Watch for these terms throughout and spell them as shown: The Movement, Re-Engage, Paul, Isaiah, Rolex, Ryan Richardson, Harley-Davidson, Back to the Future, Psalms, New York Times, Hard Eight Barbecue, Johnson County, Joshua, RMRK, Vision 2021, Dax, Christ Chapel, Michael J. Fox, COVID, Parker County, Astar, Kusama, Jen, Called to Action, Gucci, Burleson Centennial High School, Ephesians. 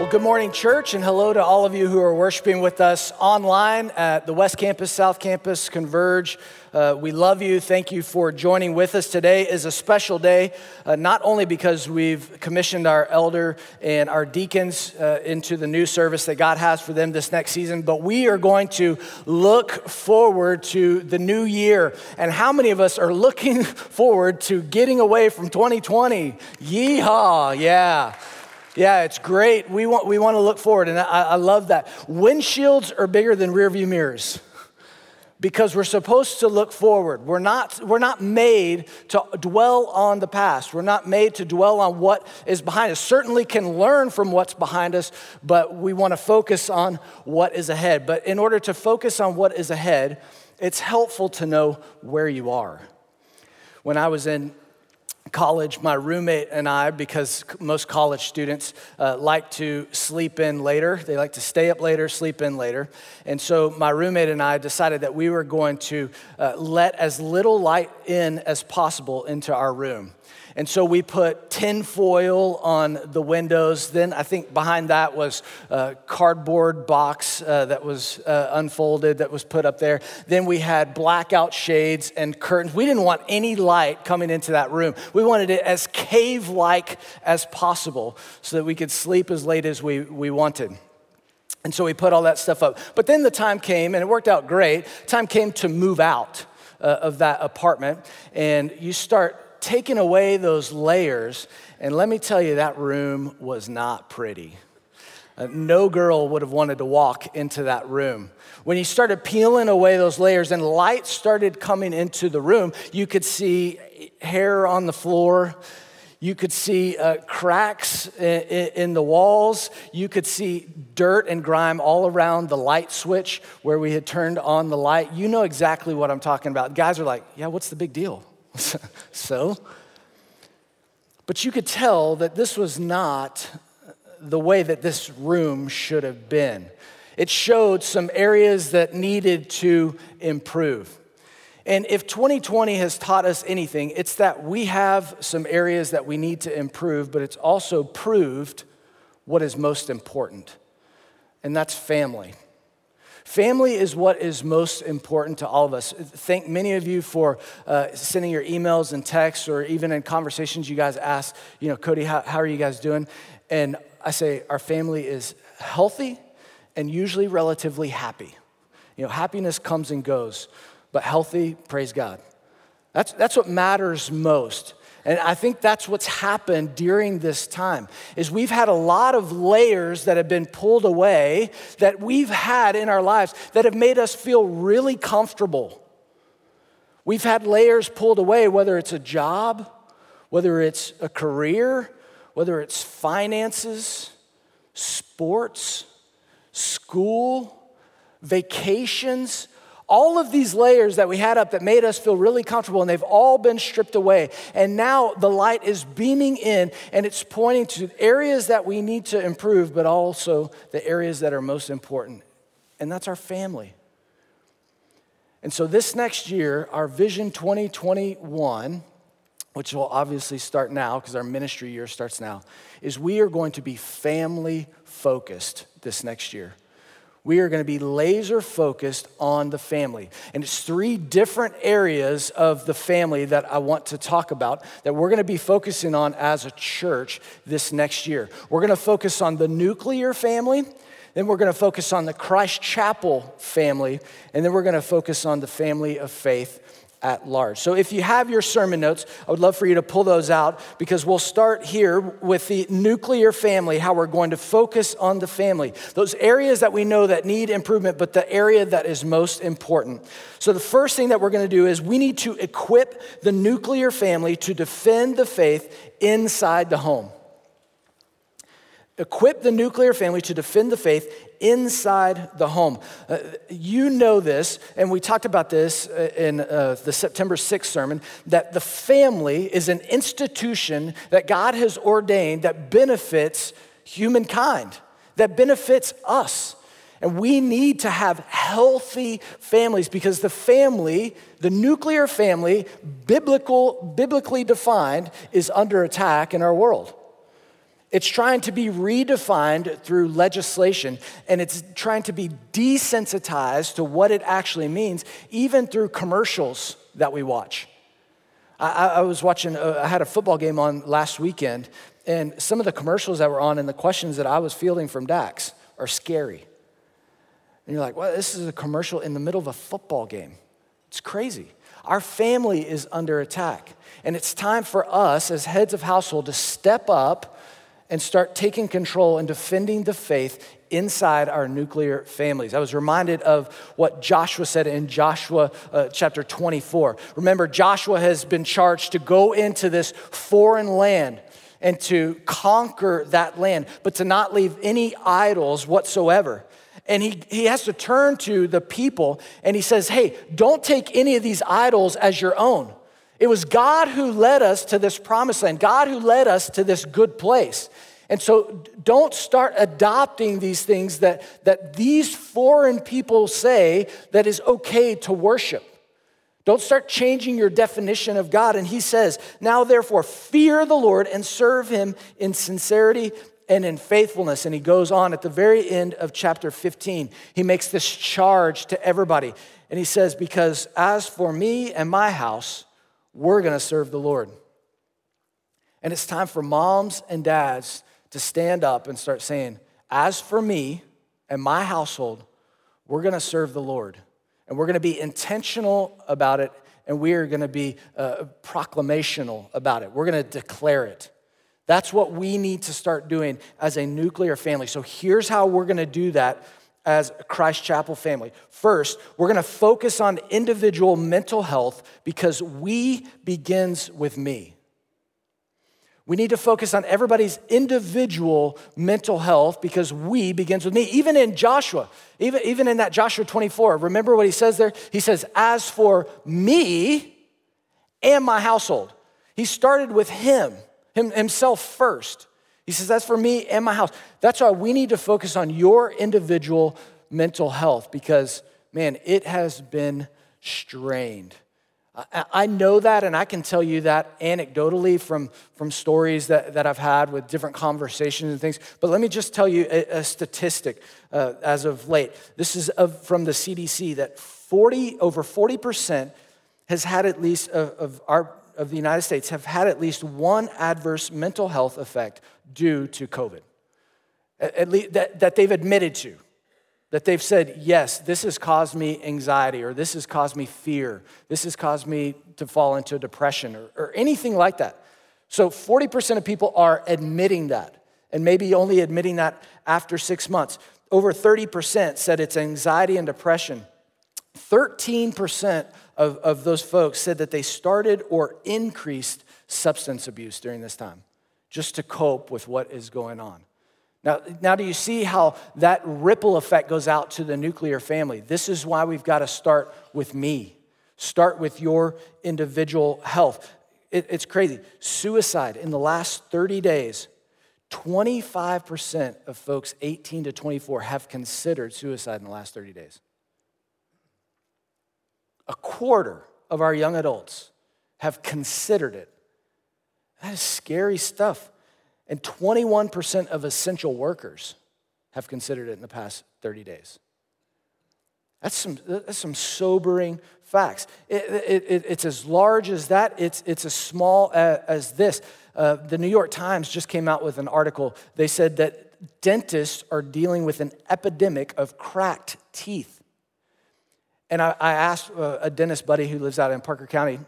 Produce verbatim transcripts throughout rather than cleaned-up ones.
Well, good morning, church, and hello to all of you who are worshiping with us online at the West Campus, South Campus, Converge. Uh, we love you. Thank you for joining with us. Today is a special day, uh, not only because we've commissioned our elder and our deacons uh, into the new service that God has for them this next season, but we are going to look forward to the new year. And how many of us are looking forward to getting away from twenty twenty? Yeehaw, yeah. Yeah, it's great. We want we want to look forward, and I, I love that. Windshields are bigger than rearview mirrors because we're supposed to look forward. We're not we're not made to dwell on the past. We're not made to dwell on what is behind us. Certainly can learn from what's behind us, but we want to focus on what is ahead. But in order to focus on what is ahead, it's helpful to know where you are. When I was in college, my roommate and I, because most college students uh, like to sleep in later. They like to stay up later, sleep in later. And so my roommate and I decided that we were going to uh, let as little light in as possible into our room. And so we put tin foil on the windows. Then I think behind that was a cardboard box uh, that was uh, unfolded that was put up there. Then we had blackout shades and curtains. We didn't want any light coming into that room. We wanted it as cave-like as possible so that we could sleep as late as we, we wanted. And so we put all that stuff up. But then the time came, and it worked out great. Time came to move out uh, of that apartment, and you start taking away those layers, and let me tell you, that room was not pretty. Uh, no girl would have wanted to walk into that room. When you started peeling away those layers and light started coming into the room, you could see hair on the floor. You could see uh, cracks in, in the walls. You could see dirt and grime all around the light switch where we had turned on the light. You know exactly what I'm talking about. Guys are like, yeah, what's the big deal? So, but you could tell that this was not the way that this room should have been. It showed some areas that needed to improve. And if twenty twenty has taught us anything, it's that we have some areas that we need to improve, but it's also proved what is most important, and that's family. Family is what is most important to all of us. Thank many of you for uh, sending your emails and texts, or even in conversations you guys ask, you know, Cody, how, how are you guys doing? And I say, our family is healthy and usually relatively happy. You know, happiness comes and goes, but healthy, praise God. That's, that's what matters most. And I think that's what's happened during this time, is we've had a lot of layers that have been pulled away that we've had in our lives that have made us feel really comfortable. We've had layers pulled away, whether it's a job, whether it's a career, whether it's finances, sports, school, vacations. All of these layers that we had up that made us feel really comfortable, and they've all been stripped away. And now the light is beaming in, and it's pointing to areas that we need to improve, but also the areas that are most important. And that's our family. And so this next year, our Vision twenty twenty-one, which will obviously start now because our ministry year starts now, is we are going to be family-focused this next year. We are going to be laser focused on the family. And it's three different areas of the family that I want to talk about that we're going to be focusing on as a church this next year. We're going to focus on the nuclear family, then we're going to focus on the Christ Chapel family, and then we're going to focus on the family of faith at large. So if you have your sermon notes, I would love for you to pull those out, because we'll start here with the nuclear family, how we're going to focus on the family, those areas that we know that need improvement, but the area that is most important. So the first thing that we're going to do is we need to equip the nuclear family to defend the faith inside the home. Equip the nuclear family to defend the faith inside the home. Uh, you know this, and we talked about this in uh, the September sixth sermon, that the family is an institution that God has ordained that benefits humankind, that benefits us. And we need to have healthy families, because the family, the nuclear family, biblical, biblically defined, is under attack in our world. It's trying to be redefined through legislation, and it's trying to be desensitized to what it actually means, even through commercials that we watch. I, I was watching, uh, I had a football game on last weekend, and some of the commercials that were on and the questions that I was fielding from Dax are scary. And you're like, well, this is a commercial in the middle of a football game. It's crazy. Our family is under attack, and it's time for us as heads of household to step up and start taking control and defending the faith inside our nuclear families. I was reminded of what Joshua said in Joshua uh, chapter twenty-four. Remember, Joshua has been charged to go into this foreign land and to conquer that land, but to not leave any idols whatsoever. And he, he has to turn to the people and he says, hey, don't take any of these idols as your own. It was God who led us to this promised land, God who led us to this good place. And so don't start adopting these things that, that these foreign people say that is okay to worship. Don't start changing your definition of God. And he says, now therefore fear the Lord and serve him in sincerity and in faithfulness. And he goes on at the very end of chapter fifteen. He makes this charge to everybody. And he says, because as for me and my house, we're gonna serve the Lord. And it's time for moms and dads to stand up and start saying, as for me and my household, we're gonna serve the Lord. And we're gonna be intentional about it, and we are gonna be uh, proclamational about it. We're gonna declare it. That's what we need to start doing as a nuclear family. So here's how we're gonna do that as a Christ Chapel family. First, we're gonna focus on individual mental health because we begins with me. We need to focus on everybody's individual mental health because we begins with me. Even in Joshua, even, even in that Joshua twenty-four, remember what he says there? He says, as for me and my household. He started with him. Him, himself first. He says, that's for me and my house. That's why we need to focus on your individual mental health because, man, it has been strained. I, I know that, and I can tell you that anecdotally from, from stories that, that I've had with different conversations and things. But let me just tell you a, a statistic uh, as of late. This is of, from the C D C that forty over forty percent has had at least of, of our of the United States have had at least one adverse mental health effect due to COVID, at least that, that they've admitted to, that they've said, yes, this has caused me anxiety, or this has caused me fear, this has caused me to fall into depression, or, or anything like that. So forty percent of people are admitting that, and maybe only admitting that after six months. Over thirty percent said it's anxiety and depression. thirteen percent of, of those folks said that they started or increased substance abuse during this time just to cope with what is going on. Now, now do you see how that ripple effect goes out to the nuclear family? This is why we've got to start with me. Start with your individual health. It, it's crazy. Suicide in the last thirty days, twenty-five percent of folks eighteen to twenty-four have considered suicide in the last thirty days. A quarter of our young adults have considered it. That is scary stuff. And twenty-one percent of essential workers have considered it in the past thirty days. That's some, that's some sobering facts. It, it, it, it's as large as that. It's, it's as small as, as this. Uh, the New York Times just came out with an article. They said that dentists are dealing with an epidemic of cracked teeth. And I, I asked a dentist buddy who lives out in Parker County,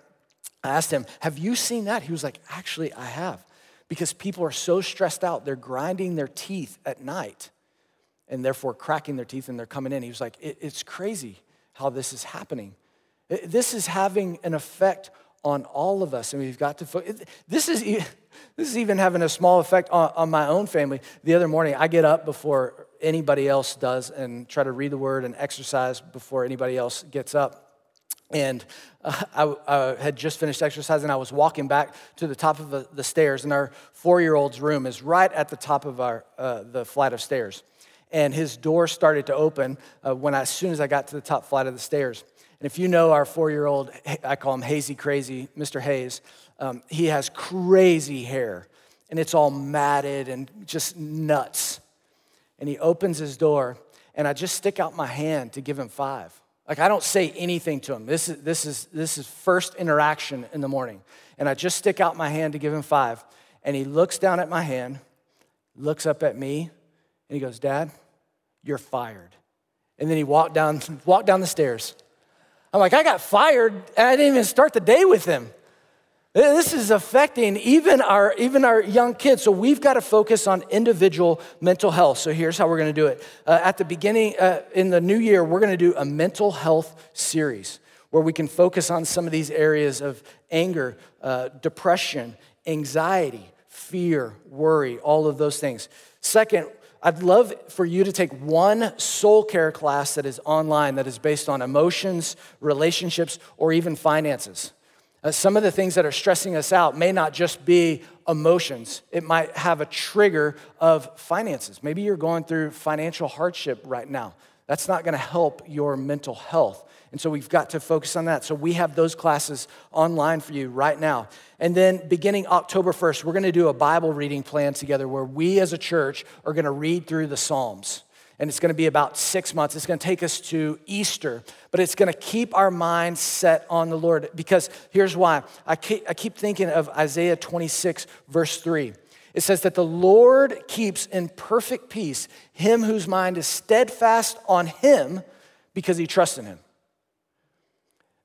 I asked him, have you seen that? He was like, actually, I have. Because people are so stressed out, they're grinding their teeth at night and therefore cracking their teeth and they're coming in. He was like, it, it's crazy how this is happening. It, this is having an effect on all of us. And we've got to, fo- it, this is this is even having a small effect on, on my own family. The other morning, I get up before anybody else does and try to read the word and exercise before anybody else gets up. And uh, I, I had just finished exercising. I was walking back to the top of the, the stairs, and our four-year-old's room is right at the top of our uh, the flight of stairs. And his door started to open uh, when I, as soon as I got to the top flight of the stairs. And if you know our four-year-old, I call him Hazy Crazy, Mister Hayes, um, he has crazy hair. and it's all matted and just nuts. And he opens his door, and I just stick out my hand to give him five. Like, I don't say anything to him. This is this is this is first interaction in the morning. And I just stick out my hand to give him five. And he looks down at my hand, looks up at me, and he goes, "Dad, you're fired." And then he walked down, walked down the stairs. I'm like, I got fired, and I didn't even start the day with him. This is affecting even our, even our young kids. So we've got to focus on individual mental health. So here's how we're going to do it. Uh, at the beginning, uh, in the new year, we're going to do a mental health series where we can focus on some of these areas of anger, uh, depression, anxiety, fear, worry, all of those things. Second, I'd love for you to take one soul care class that is online that is based on emotions, relationships, or even finances. Uh, some of the things that are stressing us out may not just be emotions. It might have a trigger of finances. Maybe you're going through financial hardship right now. That's not going to help your mental health. And so we've got to focus on that. So we have those classes online for you right now. And then beginning October first, we're going to do a Bible reading plan together where we as a church are going to read through the Psalms. And it's going to be about six months. It's going to take us to Easter, but it's going to keep our minds set on the Lord. Because here's why. I keep, I keep thinking of Isaiah twenty-six, verse three. It says that the Lord keeps in perfect peace him whose mind is steadfast on him because he trusts in him.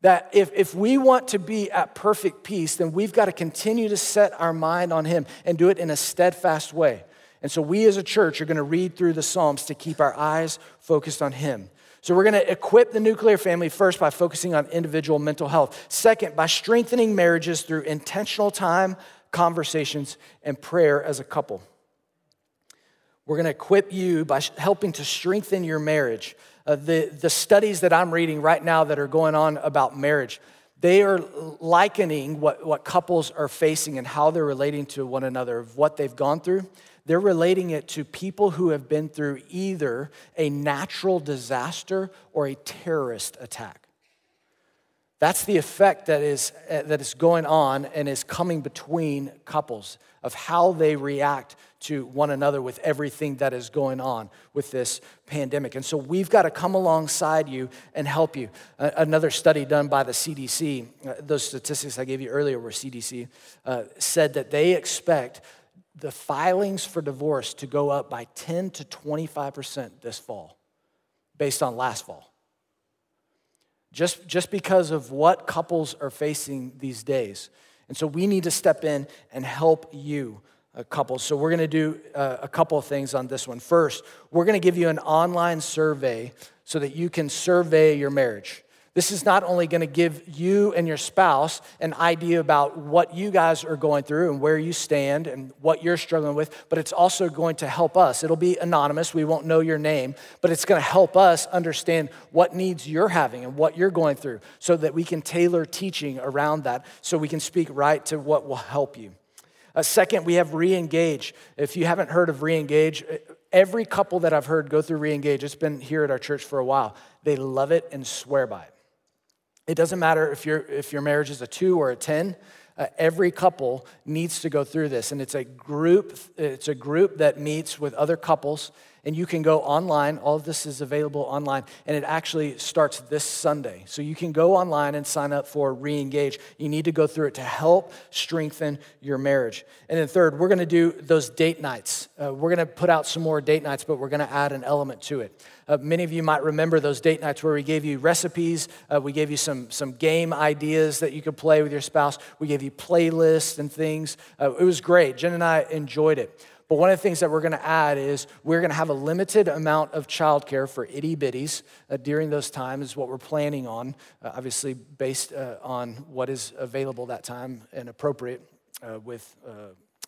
That if, if we want to be at perfect peace, then we've got to continue to set our mind on him and do it in a steadfast way. And so we as a church are going to read through the Psalms to keep our eyes focused on him. So we're going to equip the nuclear family first by focusing on individual mental health. Second, by strengthening marriages through intentional time, conversations, and prayer as a couple. We're going to equip you by helping to strengthen your marriage. Uh, the, the studies that I'm reading right now that are going on about marriage, they are likening what, what couples are facing and how they're relating to one another, of what they've gone through. They're relating it to people who have been through either a natural disaster or a terrorist attack. That's the effect that is, that is going on and is coming between couples of how they react to one another with everything that is going on with this pandemic. And so we've got to come alongside you and help you. Another study done by the C D C, those statistics I gave you earlier were C D C, uh, said that they expect the filings for divorce to go up by ten to twenty-five percent this fall, based on last fall. Just, just because of what couples are facing these days. And so we need to step in and help you, uh, couples. So we're gonna do uh, a couple of things on this one. First, we're gonna give you an online survey so that you can survey your marriage. This is not only going to give you and your spouse an idea about what you guys are going through and where you stand and what you're struggling with, but it's also going to help us. It'll be anonymous. We won't know your name, but it's going to help us understand what needs you're having and what you're going through so that we can tailor teaching around that so we can speak right to what will help you. Uh, second, we have Re-Engage. If you haven't heard of Re-Engage, every couple that I've heard go through Re-Engage, it's been here at our church for a while. They love it and swear by it. It doesn't matter if your if your marriage is a two or a ten. Uh, every couple needs to go through this, and it's a group. It's a group that meets with other couples, and you can go online. All of this is available online, and it actually starts this Sunday. So you can go online and sign up for Re-Engage. You need to go through it to help strengthen your marriage. And then third, we're going to do those date nights. Uh, we're going to put out some more date nights, but we're going to add an element to it. Uh, many of you might remember those date nights where we gave you recipes, uh, we gave you some some game ideas that you could play with your spouse, we gave you playlists and things. Uh, it was great. Jen and I enjoyed it. But one of the things that we're going to add is we're going to have a limited amount of childcare for itty-bitties uh, during those times is what we're planning on, uh, obviously based uh, on what is available that time and appropriate uh, with uh,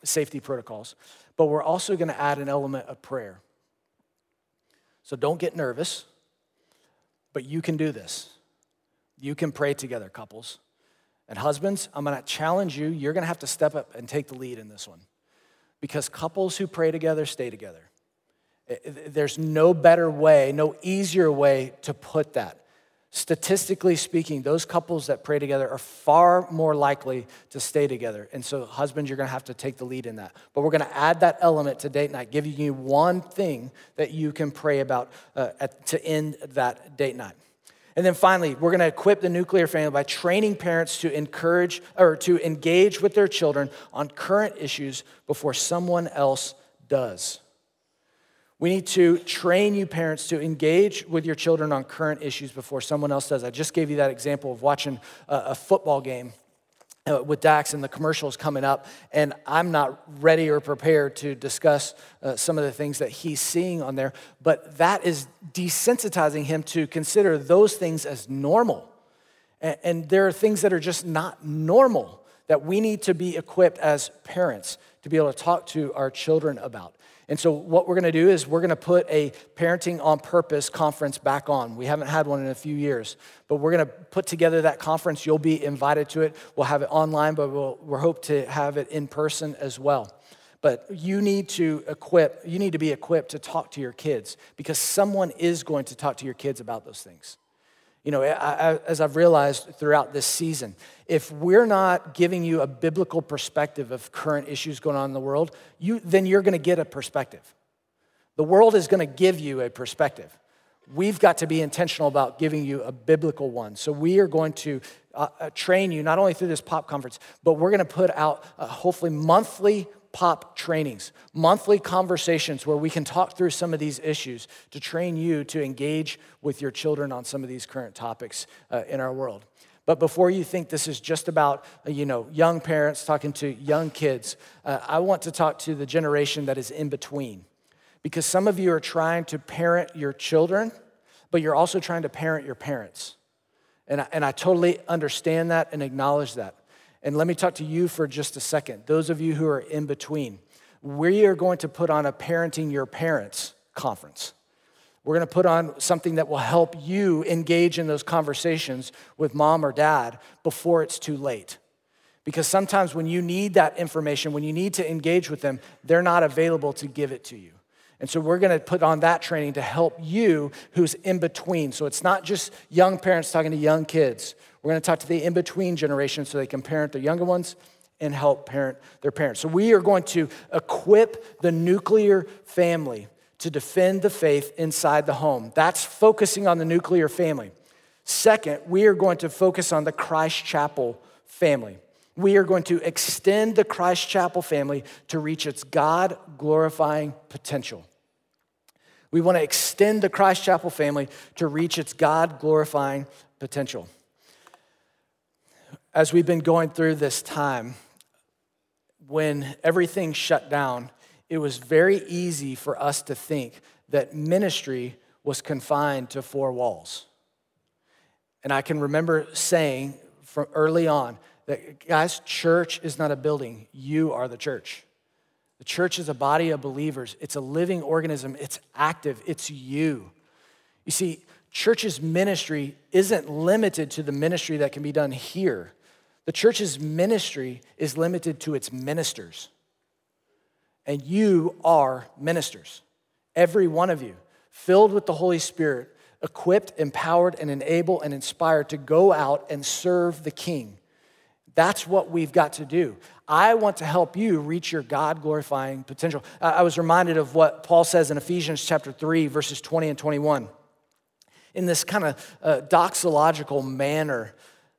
safety protocols. But we're also going to add an element of prayer. So don't get nervous, but you can do this. You can pray together, couples. And husbands, I'm gonna challenge you. You're gonna have to step up and take the lead in this one because couples who pray together stay together. There's no better way, no easier way to put that. Statistically speaking, those couples that pray together are far more likely to stay together. And so, husbands, you're going to have to take the lead in that. But we're going to add that element to date night, giving you one thing that you can pray about uh, at, to end that date night. And then finally, we're going to equip the nuclear family by training parents to encourage or to engage with their children on current issues before someone else does. We need to train you parents to engage with your children on current issues before someone else does. I just gave you that example of watching a football game with Dax and the commercials coming up, and I'm not ready or prepared to discuss uh, some of the things that he's seeing on there, but that is desensitizing him to consider those things as normal. And, and there are things that are just not normal that we need to be equipped as parents to be able to talk to our children about. And so what we're gonna do is we're gonna put a Parenting on Purpose conference back on. We haven't had one in a few years, but we're gonna put together that conference. You'll be invited to it. We'll have it online, but we'll, we'll hope to have it in person as well. But you need to equip, you need to be equipped to talk to your kids because someone is going to talk to your kids about those things. You know, I, I, as I've realized throughout this season, if we're not giving you a biblical perspective of current issues going on in the world, you, then you're going to get a perspective. The world is going to give you a perspective. We've got to be intentional about giving you a biblical one. So we are going to uh, train you, not only through this POP conference, but we're going to put out uh, hopefully monthly POP trainings, monthly conversations where we can talk through some of these issues to train you to engage with your children on some of these current topics uh, in our world. But before you think this is just about, you know, young parents talking to young kids, uh, I want to talk to the generation that is in between, because some of you are trying to parent your children, but you're also trying to parent your parents. And I, and I totally understand that and acknowledge that. And let me talk to you for just a second. Those of you who are in between, we are going to put on a Parenting Your Parents conference. We're going to put on something that will help you engage in those conversations with mom or dad before it's too late. Because sometimes when you need that information, when you need to engage with them, they're not available to give it to you. And so we're going to put on that training to help you who's in between. So it's not just young parents talking to young kids. We're going to talk to the in-between generation so they can parent their younger ones and help parent their parents. So we are going to equip the nuclear family to defend the faith inside the home. That's focusing on the nuclear family. Second, we are going to focus on the Christ Chapel family. We are going to extend the Christ Chapel family to reach its God-glorifying potential. We want to extend the Christ Chapel family to reach its God-glorifying potential. As we've been going through this time, when everything shut down, it was very easy for us to think that ministry was confined to four walls. And I can remember saying from early on that, guys, church is not a building. You are the church. The church is a body of believers. It's a living organism. It's active. It's you. You see, church's ministry isn't limited to the ministry that can be done here. The church's ministry is limited to its ministers. And you are ministers, every one of you, filled with the Holy Spirit, equipped, empowered, and enabled and inspired to go out and serve the King. That's what we've got to do. I want to help you reach your God-glorifying potential. I was reminded of what Paul says in Ephesians chapter three, verses twenty and twenty-one. In this kind of uh, doxological manner,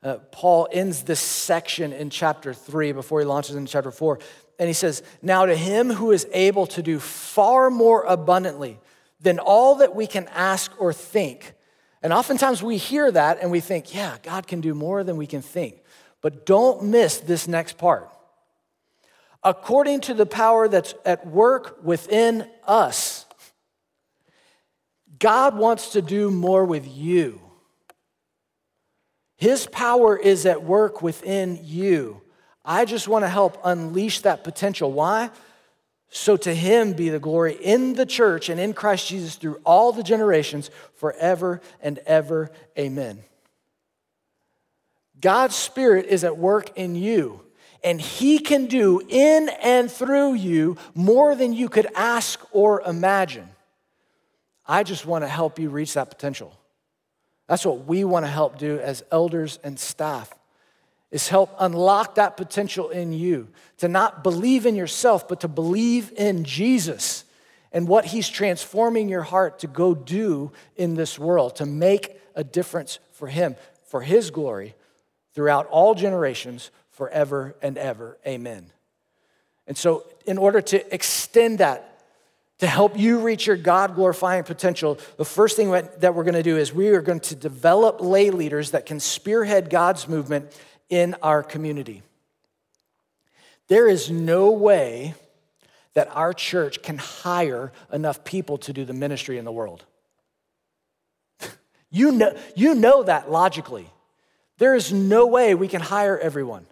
Uh, Paul ends this section in chapter three before he launches into chapter four. And he says, now to him who is able to do far more abundantly than all that we can ask or think. And oftentimes we hear that and we think, yeah, God can do more than we can think. But don't miss this next part. According to the power that's at work within us, God wants to do more with you. His power is at work within you. I just want to help unleash that potential. Why? So to him be the glory in the church and in Christ Jesus through all the generations forever and ever. Amen. God's Spirit is at work in you, and he can do in and through you more than you could ask or imagine. I just want to help you reach that potential. That's what we want to help do as elders and staff, is help unlock that potential in you to not believe in yourself, but to believe in Jesus and what he's transforming your heart to go do in this world, to make a difference for him, for his glory, throughout all generations, forever and ever. Amen. And so in order to extend that, to help you reach your God-glorifying potential, the first thing that we're going to do is we are going to develop lay leaders that can spearhead God's movement in our community. There is no way that our church can hire enough people to do the ministry in the world. You know, you know that logically. There is no way we can hire everyone.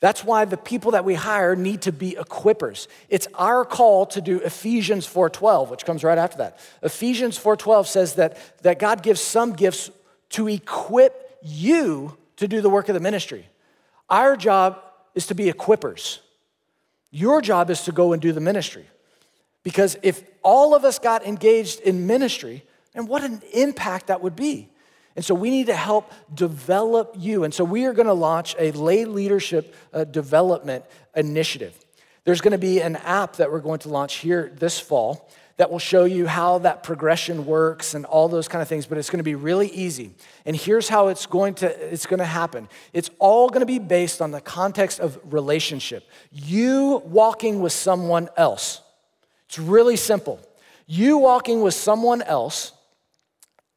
That's why the people that we hire need to be equippers. It's our call to do Ephesians four twelve, which comes right after that. Ephesians four twelve says that, that God gives some gifts to equip you to do the work of the ministry. Our job is to be equippers. Your job is to go and do the ministry. Because if all of us got engaged in ministry, and what an impact that would be. And so we need to help develop you. And so we are going to launch a lay leadership uh, development initiative. There's going to be an app that we're going to launch here this fall that will show you how that progression works and all those kind of things, but it's going to be really easy. And here's how it's going to, it's going to happen. It's all going to be based on the context of relationship. You walking with someone else. It's really simple. You walking with someone else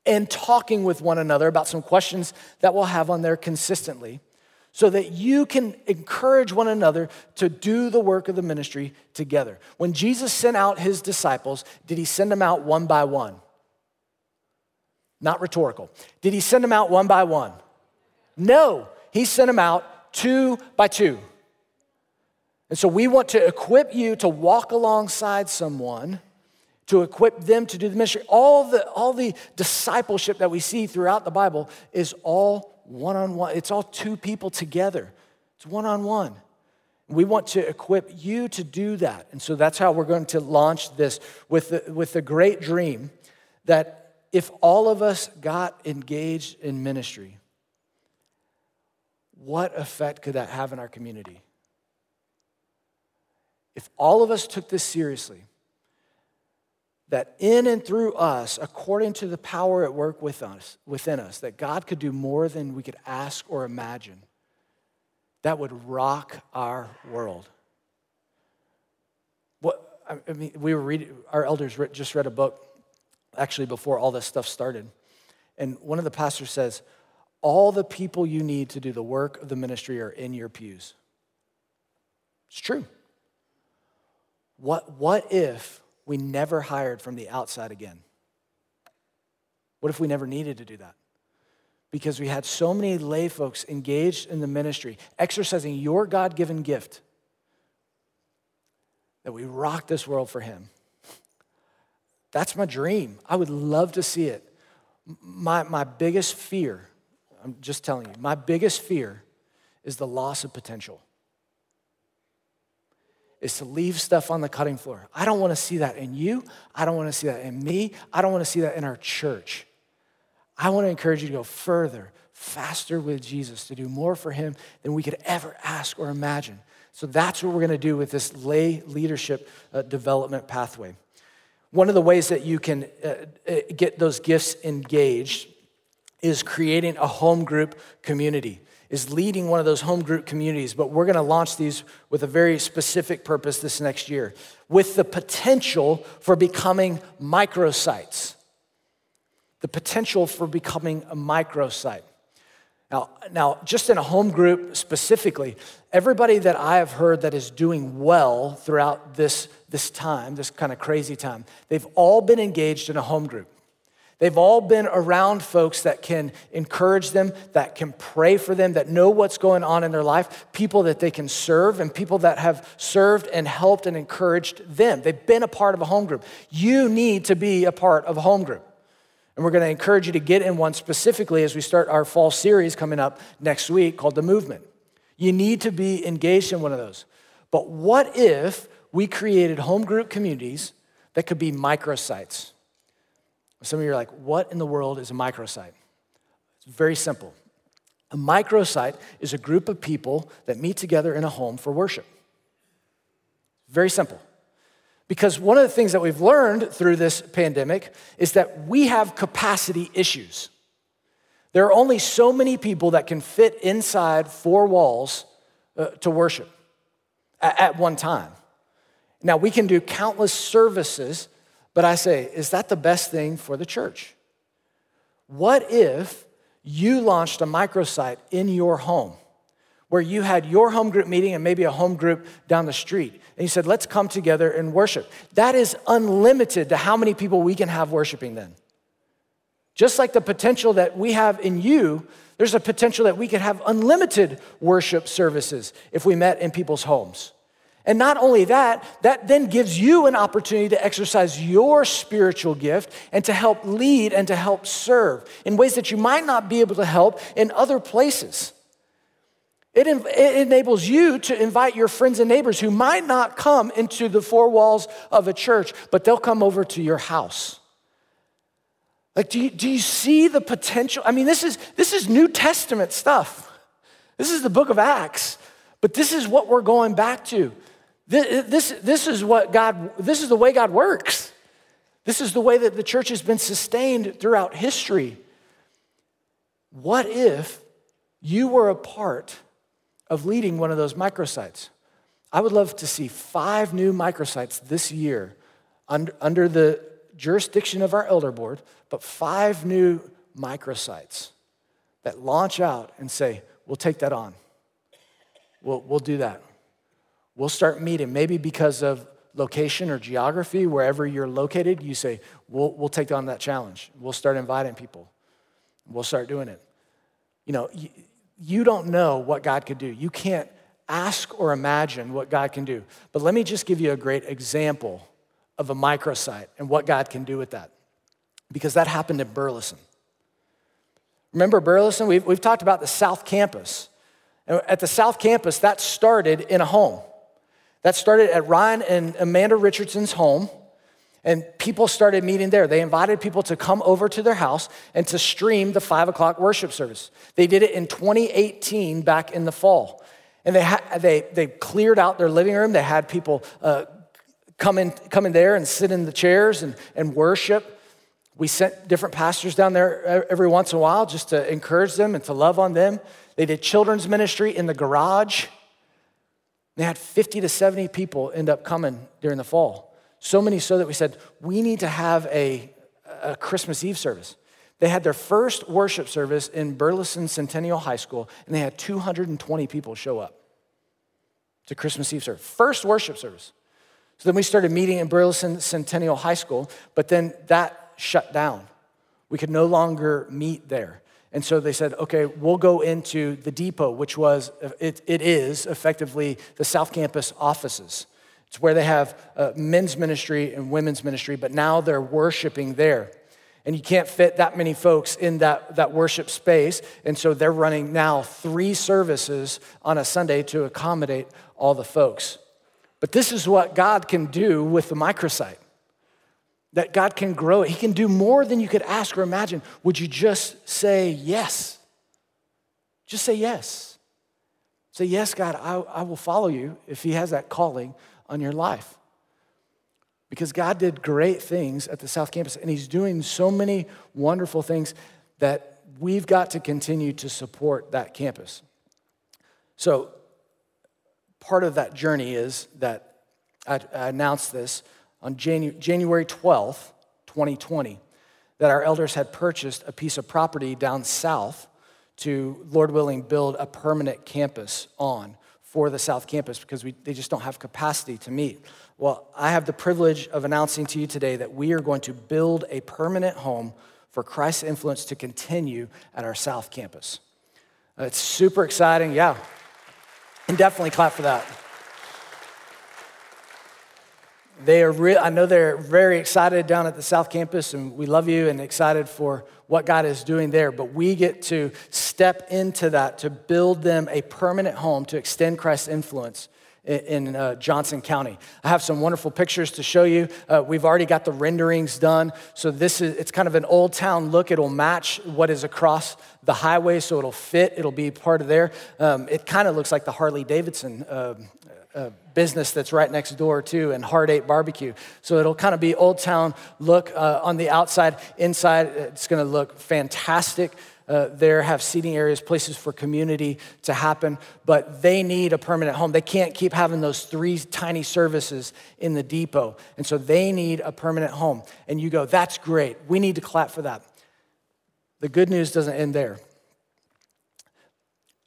and talking with one another about some questions that we'll have on there consistently so that you can encourage one another to do the work of the ministry together. When Jesus sent out his disciples, did he send them out one by one? Not rhetorical. Did he send them out one by one? No, he sent them out two by two. And so we want to equip you to walk alongside someone to equip them to do the ministry. All the, all the discipleship that we see throughout the Bible is all one-on-one. It's all two people together. It's one-on-one. We want to equip you to do that. And so that's how we're going to launch this with the, with the great dream that if all of us got engaged in ministry, what effect could that have in our community? If all of us took this seriously, that in and through us, according to the power at work with us, within us, that God could do more than we could ask or imagine, that would rock our world. What I mean, we were reading, our elders just read a book, actually before all this stuff started, and one of the pastors says, all the people you need to do the work of the ministry are in your pews. It's true. What, what if we never hired from the outside again? What if we never needed to do that? Because we had so many lay folks engaged in the ministry, exercising your God-given gift, that we rock this world for him. That's my dream. I would love to see it. My, my biggest fear, I'm just telling you, my biggest fear is the loss of potential. Is to leave stuff on the cutting floor. I don't want to see that in you. I don't want to see that in me. I don't want to see that in our church. I want to encourage you to go further, faster with Jesus, to do more for him than we could ever ask or imagine. So that's what we're going to do with this lay leadership uh, development pathway. One of the ways that you can uh, get those gifts engaged is creating a home group community, is leading one of those home group communities, but we're gonna launch these with a very specific purpose this next year, with the potential for becoming microsites. The potential for becoming a microsite. Now, now, just in a home group specifically, everybody that I have heard that is doing well throughout this, this time, this kind of crazy time, they've all been engaged in a home group. They've all been around folks that can encourage them, that can pray for them, that know what's going on in their life, people that they can serve, and people that have served and helped and encouraged them. They've been a part of a home group. You need to be a part of a home group. And we're going to encourage you to get in one specifically as we start our fall series coming up next week called The Movement. You need to be engaged in one of those. But what if we created home group communities that could be microsites? Some of you are like, what in the world is a microsite? It's very simple. A microsite is a group of people that meet together in a home for worship. Very simple. Because one of the things that we've learned through this pandemic is that we have capacity issues. There are only so many people that can fit inside four walls uh, to worship at, at one time. Now, we can do countless services, but I say, is that the best thing for the church? What if you launched a microsite in your home where you had your home group meeting and maybe a home group down the street, and you said, let's come together and worship? That is unlimited to how many people we can have worshiping then. Just like the potential that we have in you, there's a potential that we could have unlimited worship services if we met in people's homes. And not only that, that then gives you an opportunity to exercise your spiritual gift and to help lead and to help serve in ways that you might not be able to help in other places. It, en- it enables you to invite your friends and neighbors who might not come into the four walls of a church, but they'll come over to your house. Like, do you, do you see the potential? I mean, this is, this is New Testament stuff. This is the book of Acts, but this is what we're going back to. This, this, this is what God, this is the way God works. This is the way that the church has been sustained throughout history. What if you were a part of leading one of those microsites? I would love to see five new microsites this year under, under the jurisdiction of our elder board, but five new microsites that launch out and say, we'll take that on. We'll, we'll do that. We'll start meeting, maybe because of location or geography, wherever you're located, you say, we'll, we'll take on that challenge. We'll start inviting people. We'll start doing it. You know, you, you don't know what God could do. You can't ask or imagine what God can do. But let me just give you a great example of a microsite and what God can do with that, because that happened in Burleson. Remember Burleson? We've, we've talked about the South Campus. And at the South Campus, that started in a home. That started at Ryan and Amanda Richardson's home, and people started meeting there. They invited people to come over to their house and to stream the five o'clock worship service. They did it in twenty eighteen back in the fall. And they ha- they, they cleared out their living room. They had people uh, come, in, come in there and sit in the chairs and, and worship. We sent different pastors down there every once in a while just to encourage them and to love on them. They did children's ministry in the garage. They had fifty to seventy people end up coming during the fall. So many so that we said, we need to have a, a Christmas Eve service. They had their first worship service in Burleson Centennial High School, and they had two hundred twenty people show up to Christmas Eve service. First worship service. So then we started meeting in Burleson Centennial High School, but then that shut down. We could no longer meet there. And so they said, okay, we'll go into the depot, which was, it, it is effectively the South Campus offices. It's where they have uh, men's ministry and women's ministry, but now they're worshiping there. And you can't fit that many folks in that, that worship space. And so they're running now three services on a Sunday to accommodate all the folks. But this is what God can do with the microsite. That God can grow it. He can do more than you could ask or imagine. Would you just say yes? Just say yes. Say, yes, God, I, I will follow you if he has that calling on your life. Because God did great things at the South Campus, and he's doing so many wonderful things that we've got to continue to support that campus. So part of that journey is that I, I announced this on January twelfth, twenty twenty, that our elders had purchased a piece of property down south to, Lord willing, build a permanent campus on for the South Campus, because we, they just don't have capacity to meet. Well, I have the privilege of announcing to you today that we are going to build a permanent home for Christ's influence to continue at our South Campus. It's super exciting, yeah. And definitely clap for that. They are. Re- I know they're very excited down at the South Campus, and we love you and excited for what God is doing there. But we get to step into that to build them a permanent home to extend Christ's influence in uh, Johnson County. I have some wonderful pictures to show you. Uh, we've already got the renderings done. So this is, it's kind of an old town look. It'll match what is across the highway, so it'll fit. It'll be part of there. Um, it kind of looks like the Harley-Davidson uh, uh, business that's right next door too, and Hard Eight Barbecue. So it'll kind of be old town look uh, on the outside. Inside, it's gonna look fantastic. Uh, there have seating areas, places for community to happen, but they need a permanent home. They can't keep having those three tiny services in the depot. And so they need a permanent home. And you go, that's great. We need to clap for that. The good news doesn't end there.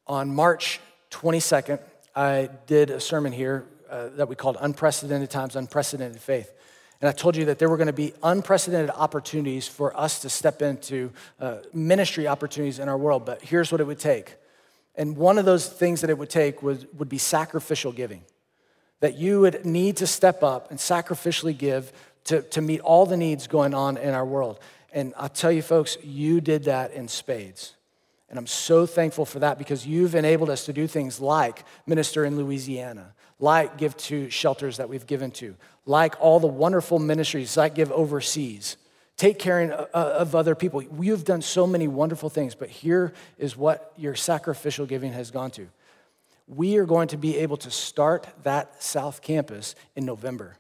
On March twenty-second, I did a sermon here uh, that we called Unprecedented Times, Unprecedented Faith. And I told you that there were going to be unprecedented opportunities for us to step into uh, ministry opportunities in our world. But here's what it would take. And one of those things that it would take was, would be sacrificial giving, that you would need to step up and sacrificially give to, to meet all the needs going on in our world. And I'll tell you, folks, you did that in spades. And I'm so thankful for that, because you've enabled us to do things like minister in Louisiana, like give to shelters that we've given to, like all the wonderful ministries, like give overseas, take care of other people. You've done so many wonderful things, but here is what your sacrificial giving has gone to. We are going to be able to start that South Campus in November.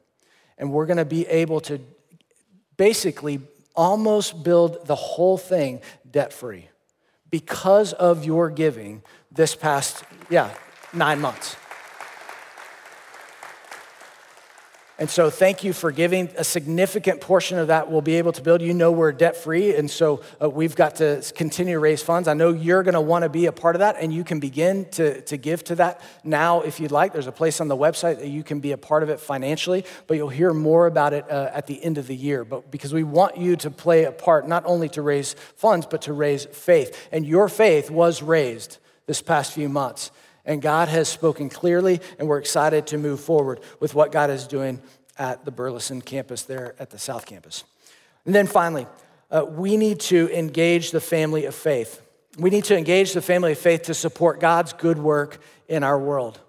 And we're gonna be able to basically almost build the whole thing debt-free, because of your giving this past, yeah, nine months. And so thank you for giving. A significant portion of that we'll be able to build. You know we're debt-free, and so uh, we've got to continue to raise funds. I know you're gonna wanna be a part of that, and you can begin to, to give to that now if you'd like. There's a place on the website that you can be a part of it financially, but you'll hear more about it uh, at the end of the year, but because we want you to play a part, not only to raise funds, but to raise faith. And your faith was raised this past few months. And God has spoken clearly, and we're excited to move forward with what God is doing at the Burleson campus there at the South Campus. And then finally, uh, we need to engage the family of faith. We need to engage the family of faith to support God's good work in our world.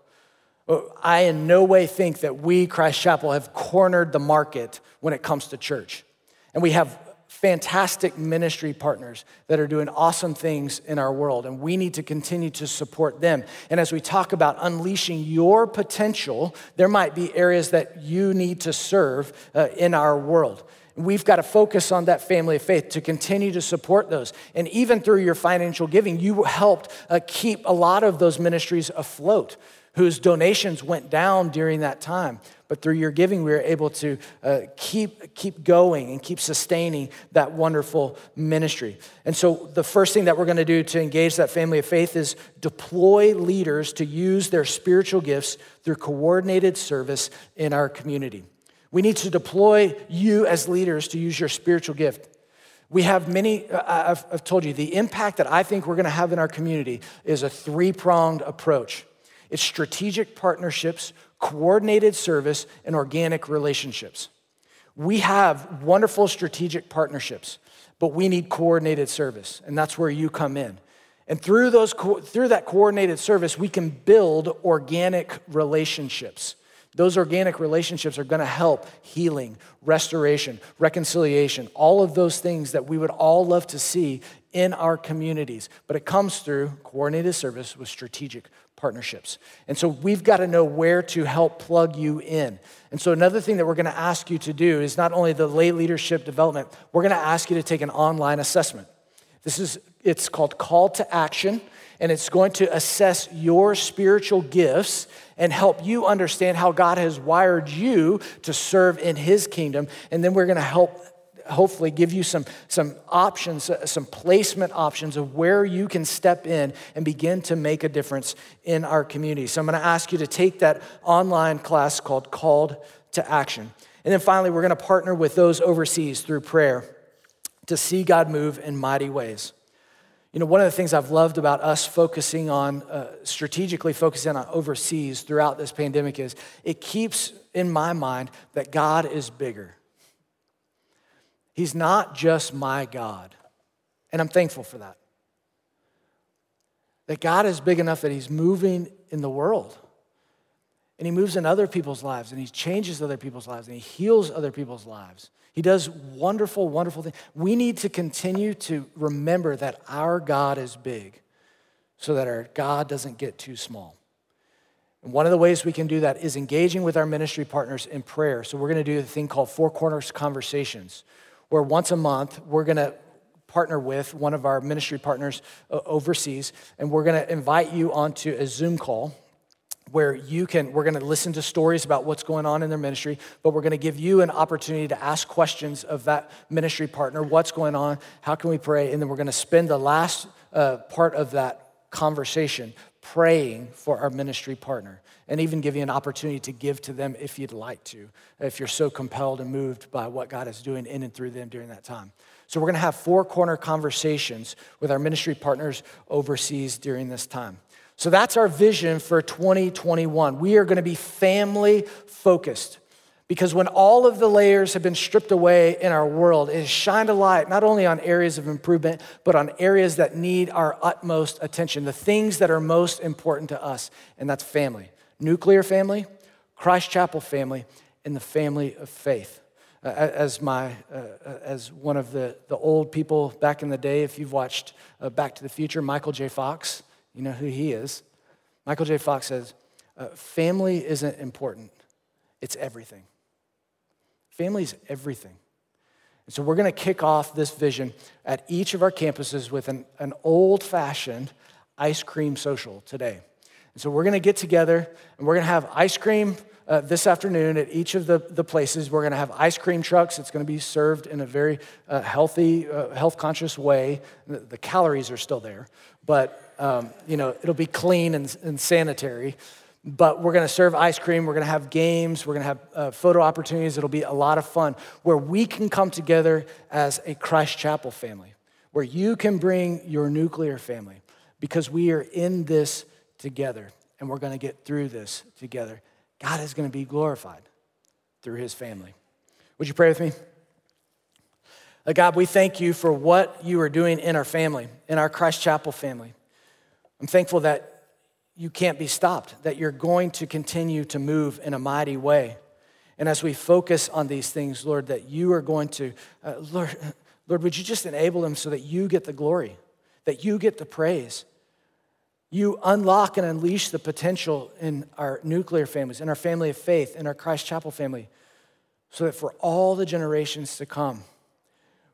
I in no way think that we, Christ Chapel, have cornered the market when it comes to church. And we have fantastic ministry partners that are doing awesome things in our world, and we need to continue to support them. And as we talk about unleashing your potential, there might be areas that you need to serve uh, in our world. We've got to focus on that family of faith to continue to support those. And even through your financial giving, you helped uh, keep a lot of those ministries afloat, whose donations went down during that time. But through your giving, we were able to uh, keep, keep going and keep sustaining that wonderful ministry. And so the first thing that we're gonna do to engage that family of faith is deploy leaders to use their spiritual gifts through coordinated service in our community. We need to deploy you as leaders to use your spiritual gift. We have many, I've, I've told you, the impact that I think we're gonna have in our community is a three-pronged approach. It's strategic partnerships, coordinated service, and organic relationships. We have wonderful strategic partnerships, but we need coordinated service, and that's where you come in. And through those, through that coordinated service, we can build organic relationships. Those organic relationships are gonna help healing, restoration, reconciliation, all of those things that we would all love to see in our communities, but it comes through coordinated service with strategic partnerships. And so we've got to know where to help plug you in. And so another thing that we're going to ask you to do is not only the lay leadership development, we're going to ask you to take an online assessment. This is, it's called Called to Action, and it's going to assess your spiritual gifts and help you understand how God has wired you to serve in his kingdom. And then we're going to help hopefully give you some, some options, some placement options of where you can step in and begin to make a difference in our community. So I'm gonna ask you to take that online class called Called to Action. And then finally, we're gonna partner with those overseas through prayer to see God move in mighty ways. You know, one of the things I've loved about us focusing on, uh, strategically focusing on overseas throughout this pandemic is it keeps in my mind that God is bigger. He's not just my God, and I'm thankful for that. That God is big enough that he's moving in the world. and he moves in other people's lives, and he changes other people's lives, and he heals other people's lives. He does wonderful, wonderful things. We need to continue to remember that our God is big so that our God doesn't get too small. And one of the ways we can do that is engaging with our ministry partners in prayer. So we're gonna do the thing called Four Corners Conversations, where once a month we're gonna partner with one of our ministry partners overseas, and we're gonna invite you onto a Zoom call where you can, we're gonna listen to stories about what's going on in their ministry, but we're gonna give you an opportunity to ask questions of that ministry partner. What's going on? How can we pray? And then we're gonna spend the last uh, part of that conversation praying for our ministry partner, and even give you an opportunity to give to them if you'd like to, if you're so compelled and moved by what God is doing in and through them during that time. So we're gonna have Four Corner Conversations with our ministry partners overseas during this time. So that's our vision for twenty twenty-one. We are gonna be family focused, because when all of the layers have been stripped away in our world, it has shined a light not only on areas of improvement, but on areas that need our utmost attention, the things that are most important to us, and that's family. Nuclear family, Christ Chapel family, and the family of faith. Uh, as my, uh, as one of the, the old people back in the day, if you've watched uh, Back to the Future, Michael J. Fox, you know who he is. Michael J. Fox says, uh, family isn't important, it's everything. Family is everything. And so we're gonna kick off this vision at each of our campuses with an, an old-fashioned ice cream social today. And so we're gonna get together, and we're gonna have ice cream uh, this afternoon at each of the, the places. We're gonna have ice cream trucks. It's gonna be served in a very uh, healthy, uh, health-conscious way. The, the calories are still there, but Um, you know, it'll be clean and, and sanitary, but we're gonna serve ice cream, we're gonna have games, we're gonna have uh, photo opportunities. It'll be a lot of fun where we can come together as a Christ Chapel family, where you can bring your nuclear family, because we are in this together and we're gonna get through this together. God is gonna be glorified through his family. Would you pray with me? Uh, God, we thank you for what you are doing in our family, in our Christ Chapel family. I'm thankful that you can't be stopped, that you're going to continue to move in a mighty way. And as we focus on these things, Lord, that you are going to, uh, Lord, Lord, would you just enable them so that you get the glory, that you get the praise. You unlock and unleash the potential in our nuclear families, in our family of faith, in our Christ Chapel family, so that for all the generations to come,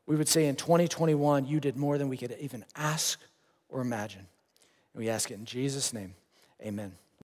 we would say in twenty twenty-one, you did more than we could even ask or imagine. We ask it in Jesus' name, amen.